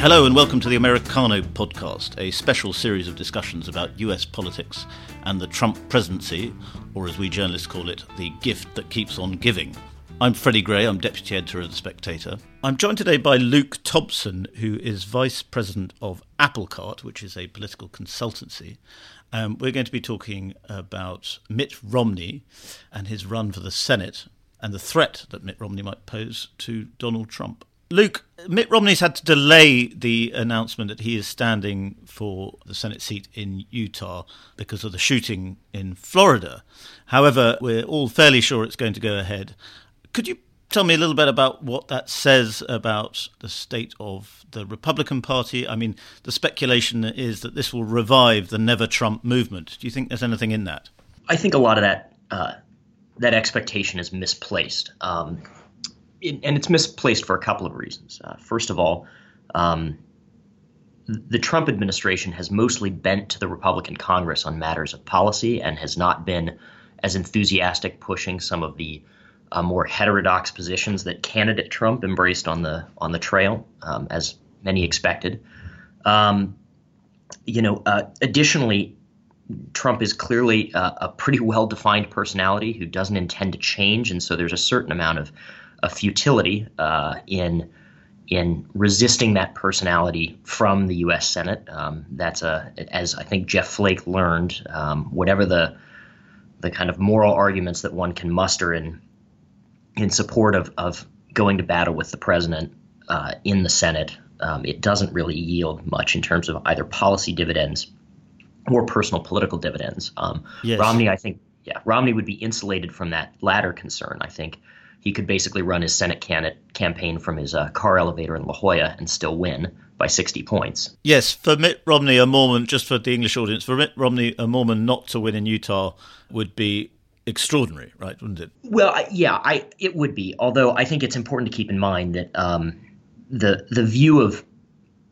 Hello and welcome to the Americano podcast, a special series of discussions about US politics and the Trump presidency, or as we journalists call it, the gift that keeps on giving. I'm Freddie Gray, I'm deputy editor of The Spectator. I'm joined today by Luke Thompson, who is vice president of Applecart, which is a political consultancy. We're going to be talking about Mitt Romney and his run for the Senate and the threat that Mitt Romney might pose to Donald Trump. Luke, Mitt Romney's had to delay the announcement that he is standing for the Senate seat in Utah because of the shooting in Florida. However, we're all fairly sure it's going to go ahead. Could you tell me a little bit about what that says about the state of the Republican Party? I mean, the speculation is that this will revive the Never Trump movement. Do you think there's anything in that? I think a lot of that expectation is misplaced. And it's misplaced for a couple of reasons. First of all, the Trump administration has mostly bent to the Republican Congress on matters of policy and has not been as enthusiastic pushing some of the more heterodox positions that candidate Trump embraced on the trail, as many expected. Additionally, Trump is clearly a pretty well-defined personality who doesn't intend to change, and so there's a certain amount of futility in resisting that personality from the U.S. Senate. As I think Jeff Flake learned, whatever the kind of moral arguments that one can muster in support of going to battle with the president in the Senate, it doesn't really yield much in terms of either policy dividends or personal political dividends. Yes. Romney would be insulated from that latter concern, I think. He could basically run his Senate campaign from his car elevator in La Jolla and still win by 60 points. Yes, for Mitt Romney, a Mormon, just for the English audience, for Mitt Romney, a Mormon not to win in Utah would be extraordinary, right, wouldn't it? Well, it would be, although I think it's important to keep in mind that the view of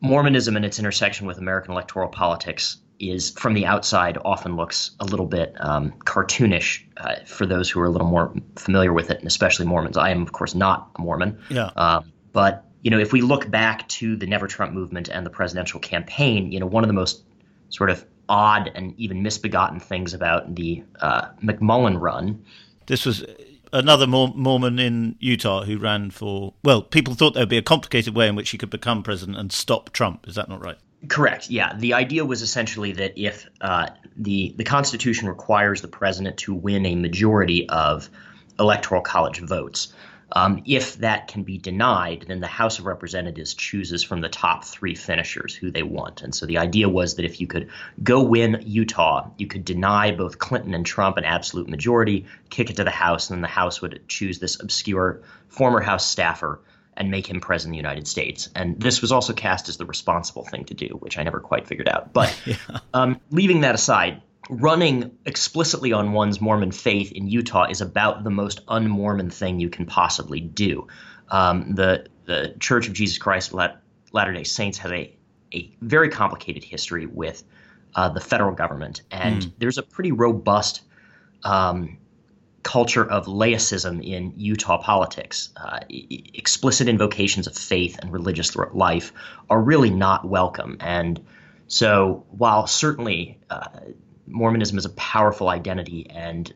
Mormonism and its intersection with American electoral politics is, from the outside, often looks a little bit cartoonish for those who are a little more familiar with it, and especially Mormons. I am, of course, not a Mormon. Yeah. But, if we look back to the Never Trump movement and the presidential campaign, one of the most sort of odd and even misbegotten things about the McMullen run. This was another Mormon in Utah who ran for, well, people thought there would be a complicated way in which he could become president and stop Trump. Is that not right? Correct. Yeah. The idea was essentially that if the Constitution requires the president to win a majority of electoral college votes, if that can be denied, then the House of Representatives chooses from the top three finishers who they want. And so the idea was that if you could go win Utah, you could deny both Clinton and Trump an absolute majority, kick it to the House, and then the House would choose this obscure former House staffer and make him president of the United States. And this was also cast as the responsible thing to do, which I never quite figured out. But yeah. Leaving that aside, running explicitly on one's Mormon faith in Utah is about the most un-Mormon thing you can possibly do. The Church of Jesus Christ of Latter-day Saints has a very complicated history with the federal government. And there's a pretty robust culture of laicism in Utah politics. Explicit invocations of faith and religious life are really not welcome. And so while certainly Mormonism is a powerful identity and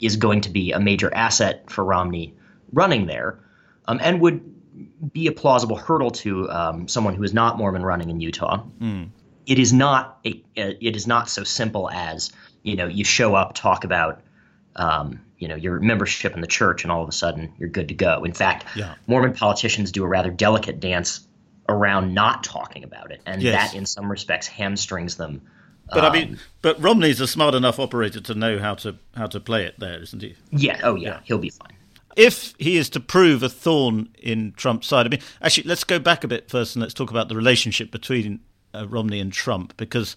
is going to be a major asset for Romney running there, and would be a plausible hurdle to someone who is not Mormon running in Utah, it is not so simple as, you show up, talk about your membership in the church, and all of a sudden you're good to go. In fact, Mormon politicians do a rather delicate dance around not talking about it, and that in some respects hamstrings them. But but Romney's a smart enough operator to know how to play it there, isn't he? Yeah. Oh, yeah. He'll be fine. If he is to prove a thorn in Trump's side, actually, let's go back a bit first and let's talk about the relationship between Romney and Trump, because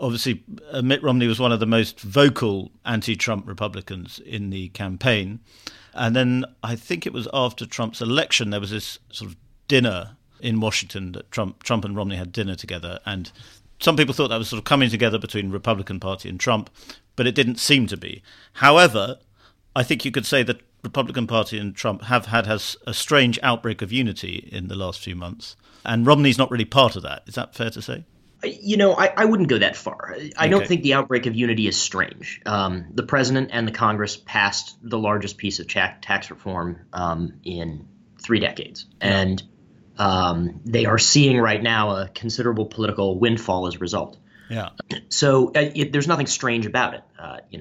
obviously, Mitt Romney was one of the most vocal anti-Trump Republicans in the campaign. And then I think it was after Trump's election, there was this sort of dinner in Washington that Trump and Romney had dinner together. And some people thought that was sort of coming together between Republican Party and Trump, but it didn't seem to be. However, I think you could say that Republican Party and Trump have had a strange outbreak of unity in the last few months. And Romney's not really part of that. Is that fair to say? You know, I wouldn't go that far. I don't think the outbreak of unity is strange. The president and the Congress passed the largest piece of tax reform in 3 decades. Yeah. And they are seeing right now a considerable political windfall as a result. Yeah. So there's nothing strange about it.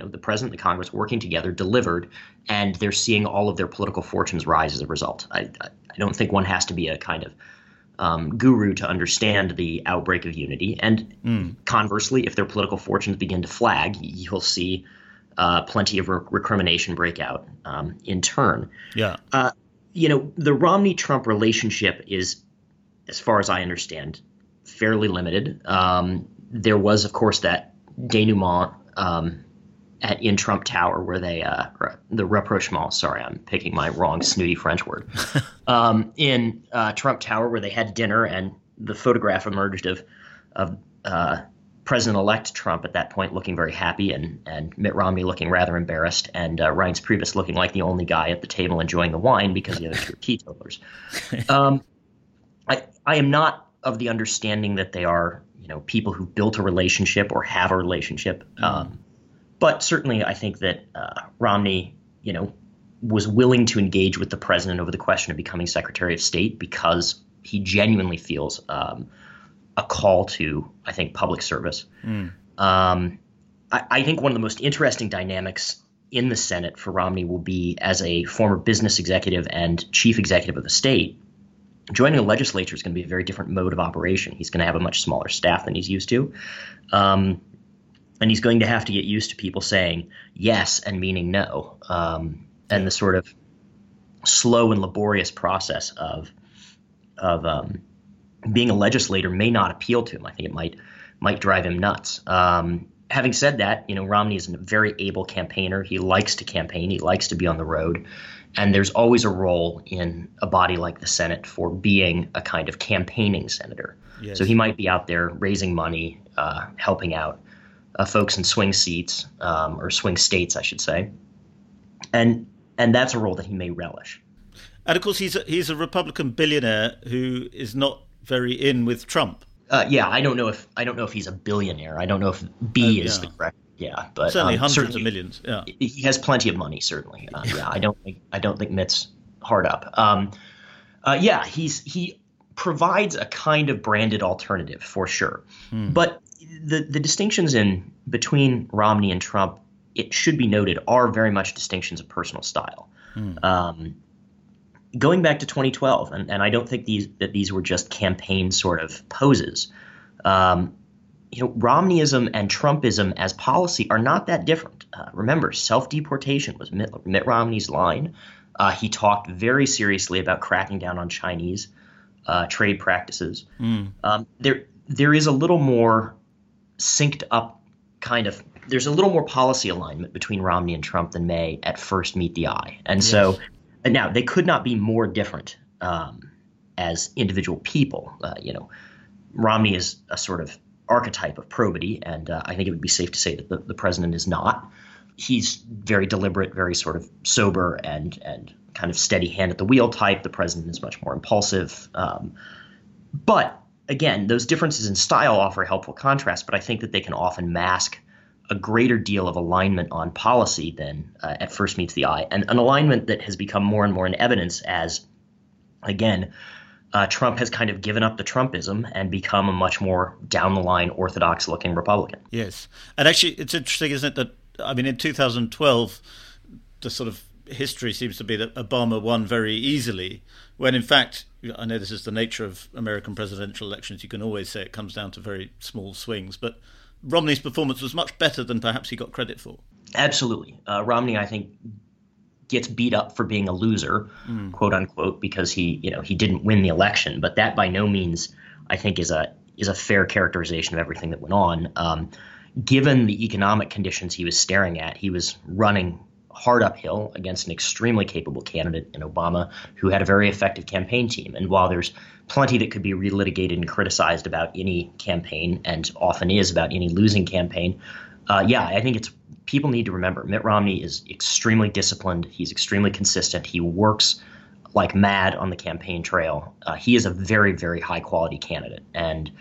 The president and the Congress working together delivered, and they're seeing all of their political fortunes rise as a result. I don't think one has to be a kind of guru to understand the outbreak of unity. And conversely, if their political fortunes begin to flag, you'll see plenty of recrimination break out in turn. Yeah. The Romney-Trump relationship is, as far as I understand, fairly limited. There was, of course, that denouement in Trump Tower where they the rapprochement. Sorry, I'm picking my wrong snooty French word. In Trump Tower where they had dinner, and the photograph emerged of President-elect Trump at that point looking very happy, and Mitt Romney looking rather embarrassed, and Reince Priebus looking like the only guy at the table enjoying the wine because the other two are teetotalers. I am not of the understanding that they are people who built a relationship or have a relationship. But certainly I think that Romney, was willing to engage with the president over the question of becoming Secretary of State because he genuinely feels a call to, I think, public service. I think one of the most interesting dynamics in the Senate for Romney will be as a former business executive and chief executive of the state. Joining a legislature is going to be a very different mode of operation. He's going to have a much smaller staff than he's used to. And he's going to have to get used to people saying yes and meaning no. And the sort of slow and laborious process of being a legislator may not appeal to him. I think it might drive him nuts. Having said that, Romney is a very able campaigner. He likes to campaign. He likes to be on the road. And there's always a role in a body like the Senate for being a kind of campaigning senator. Yes. So he might be out there raising money, helping out folks in swing seats or swing states, I should say. And that's a role that he may relish. And of course, he's a Republican billionaire who is not very in with Trump. I don't know if he's a billionaire. I don't know if B is the correct. Yeah, but certainly hundreds of millions. Yeah, he has plenty of money. Certainly, I don't think Mitt's hard up. He provides a kind of branded alternative for sure. But the distinctions in between Romney and Trump, it should be noted, are very much distinctions of personal style. Going back to 2012, and I don't think these were just campaign sort of poses. Romneyism and Trumpism as policy are not that different. Remember, self-deportation was Mitt Romney's line. He talked very seriously about cracking down on Chinese trade practices. There is a little more synced up kind of – there's a little more policy alignment between Romney and Trump than may at first meet the eye. And yes. So – now, they could not be more different as individual people. Romney is a sort of – archetype of probity, and I think it would be safe to say that the president is not. He's very deliberate, very sort of sober and kind of steady hand at the wheel type. The president is much more impulsive. But again, those differences in style offer helpful contrast, but I think that they can often mask a greater deal of alignment on policy than at first meets the eye, and an alignment that has become more and more in evidence as, again, Trump has kind of given up the Trumpism and become a much more down-the-line, orthodox-looking Republican. Yes. And actually, it's interesting, isn't it, that, in 2012, the sort of history seems to be that Obama won very easily, when in fact, I know this is the nature of American presidential elections, you can always say it comes down to very small swings, but Romney's performance was much better than perhaps he got credit for. Absolutely. Romney, I think, gets beat up for being a loser, quote unquote, because he didn't win the election. But that by no means, I think, is a fair characterization of everything that went on. Given the economic conditions he was staring at, he was running hard uphill against an extremely capable candidate in Obama, who had a very effective campaign team. And while there's plenty that could be relitigated and criticized about any campaign, and often is about any losing campaign, Yeah, I think it's people need to remember Mitt Romney is extremely disciplined. He's extremely consistent. He works like mad on the campaign trail. He is a very, very high quality candidate. And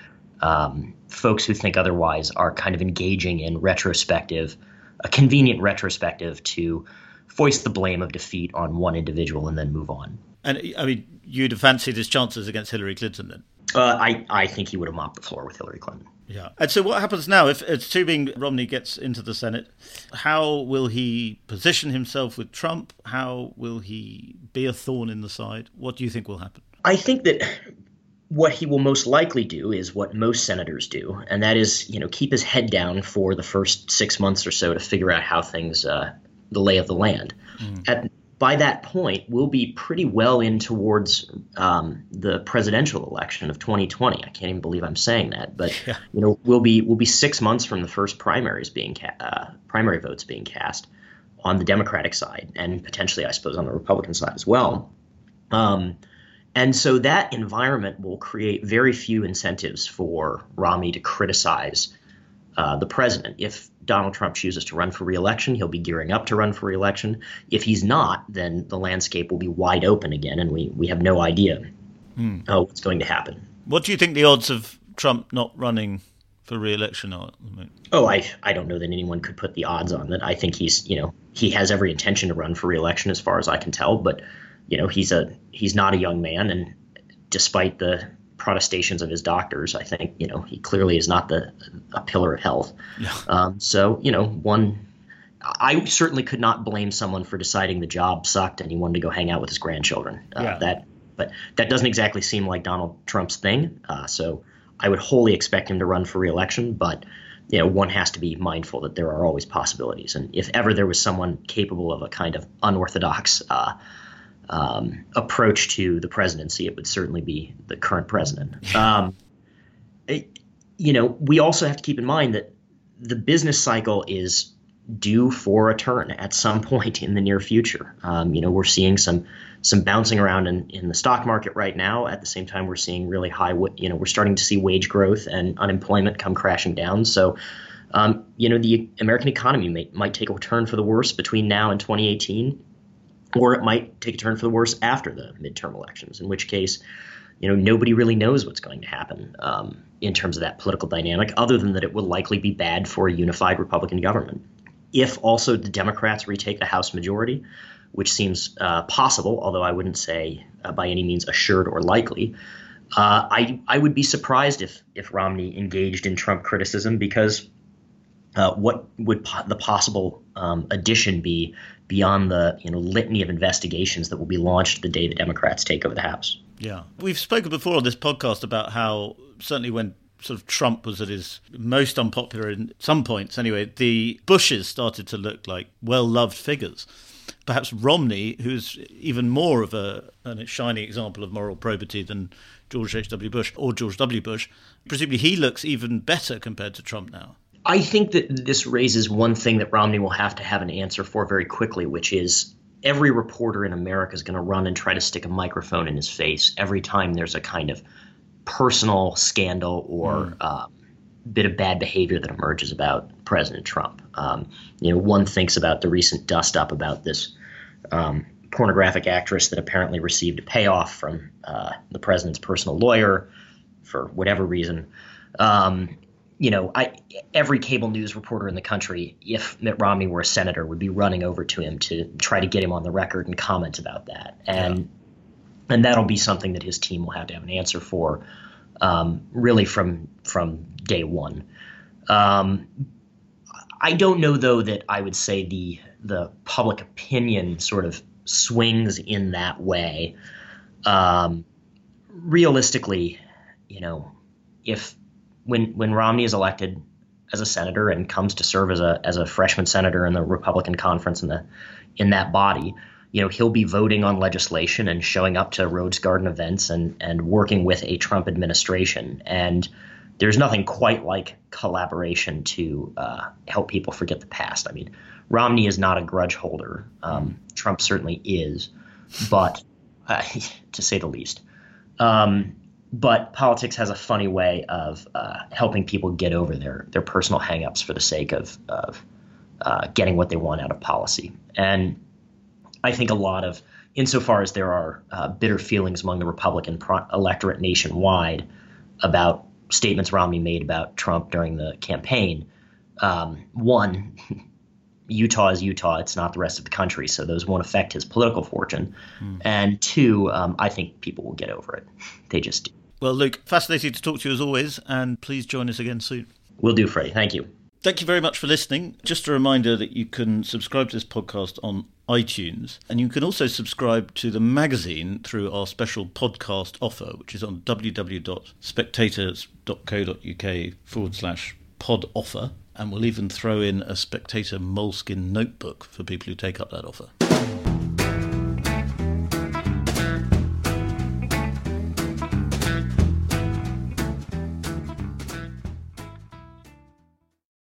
folks who think otherwise are kind of engaging in retrospective, a convenient retrospective to foist the blame of defeat on one individual and then move on. And I mean, you'd have fancied his chances against Hillary Clinton then? I think he would have mopped the floor with Hillary Clinton. Yeah. And so what happens now, if assuming Romney gets into the Senate, how will he position himself with Trump? How will he be a thorn in the side? What do you think will happen? I think that what he will most likely do is what most senators do, and that is, you know, keep his head down for the first 6 months or so to figure out how things, the lay of the land. Mm. By that point, we'll be pretty well in towards the presidential election of 2020. I can't even believe I'm saying that, but yeah. You know, we'll be 6 months from the first primary votes being cast on the Democratic side, and potentially, I suppose, on the Republican side as well. And so that environment will create very few incentives for Romney to criticize the president. If Donald Trump chooses to run for re-election, he'll be gearing up to run for re-election. If he's not, then the landscape will be wide open again, and we have no idea what's going to happen. What do you think the odds of Trump not running for re-election are? Oh, I don't know that anyone could put the odds on that. I think he has every intention to run for re-election as far as I can tell, but you know, he's not a young man, and despite the protestations of his doctors, I think, you know, he clearly is not a pillar of health. Yeah. So, you know, I certainly could not blame someone for deciding the job sucked and he wanted to go hang out with his grandchildren. Yeah. But that doesn't exactly seem like Donald Trump's thing. So I would wholly expect him to run for re-election, but you know, one has to be mindful that there are always possibilities. And if ever there was someone capable of a kind of unorthodox, approach to the presidency, it would certainly be the current president. You know, we also have to keep in mind that the business cycle is due for a turn at some point in the near future. You know, we're seeing some bouncing around in the stock market right now. At the same time, we're seeing really high, you know, we're starting to see wage growth and unemployment come crashing down. So, you know, the American economy might take a turn for the worse between now and 2018. Or it might take a turn for the worse after the midterm elections, in which case, you know, nobody really knows what's going to happen in terms of that political dynamic, other than that it will likely be bad for a unified Republican government. If also the Democrats retake the House majority, which seems possible, although I wouldn't say by any means assured or likely, I would be surprised if Romney engaged in Trump criticism, because what would the possible addition be beyond the, you know, litany of investigations that will be launched the day the Democrats take over the House? Yeah. We've spoken before on this podcast about how, certainly when sort of Trump was at his most unpopular in some points anyway, the Bushes started to look like well-loved figures. Perhaps Romney, who's even more of a shining example of moral probity than George H.W. Bush or George W. Bush, presumably he looks even better compared to Trump now. I think that this raises one thing that Romney will have to have an answer for very quickly, which is every reporter in America is going to run and try to stick a microphone in his face every time there's a kind of personal scandal or bit of bad behavior that emerges about President Trump. You know, one thinks about the recent dust up about this pornographic actress that apparently received a payoff from the president's personal lawyer for whatever reason. You know, every cable news reporter in the country, if Mitt Romney were a senator, would be running over to him to try to get him on the record and comment about that. And that'll be something that his team will have to have an answer for, really from day one. I don't know, though, that I would say the public opinion sort of swings in that way. Realistically, you know, when Romney is elected as a senator and comes to serve as a freshman senator in the Republican conference in that body, you know, he'll be voting on legislation and showing up to Rose Garden events and working with a Trump administration. And there's nothing quite like collaboration to help people forget the past. I mean, Romney is not a grudge holder. Trump certainly is, but to say the least. But politics has a funny way of helping people get over their personal hangups for the sake of getting what they want out of policy. And I think a lot of, insofar as there are bitter feelings among the Republican electorate nationwide about statements Romney made about Trump during the campaign, one, Utah is Utah. It's not the rest of the country. So those won't affect his political fortune. Mm. And two, I think people will get over it. They just do. Well, Luke, fascinating to talk to you as always. And please join us again soon. Will do, Freddie. Thank you. Thank you very much for listening. Just a reminder that you can subscribe to this podcast on iTunes. And you can also subscribe to the magazine through our special podcast offer, which is on www.spectators.co.uk/pod offer. And we'll even throw in a Spectator moleskin notebook for people who take up that offer.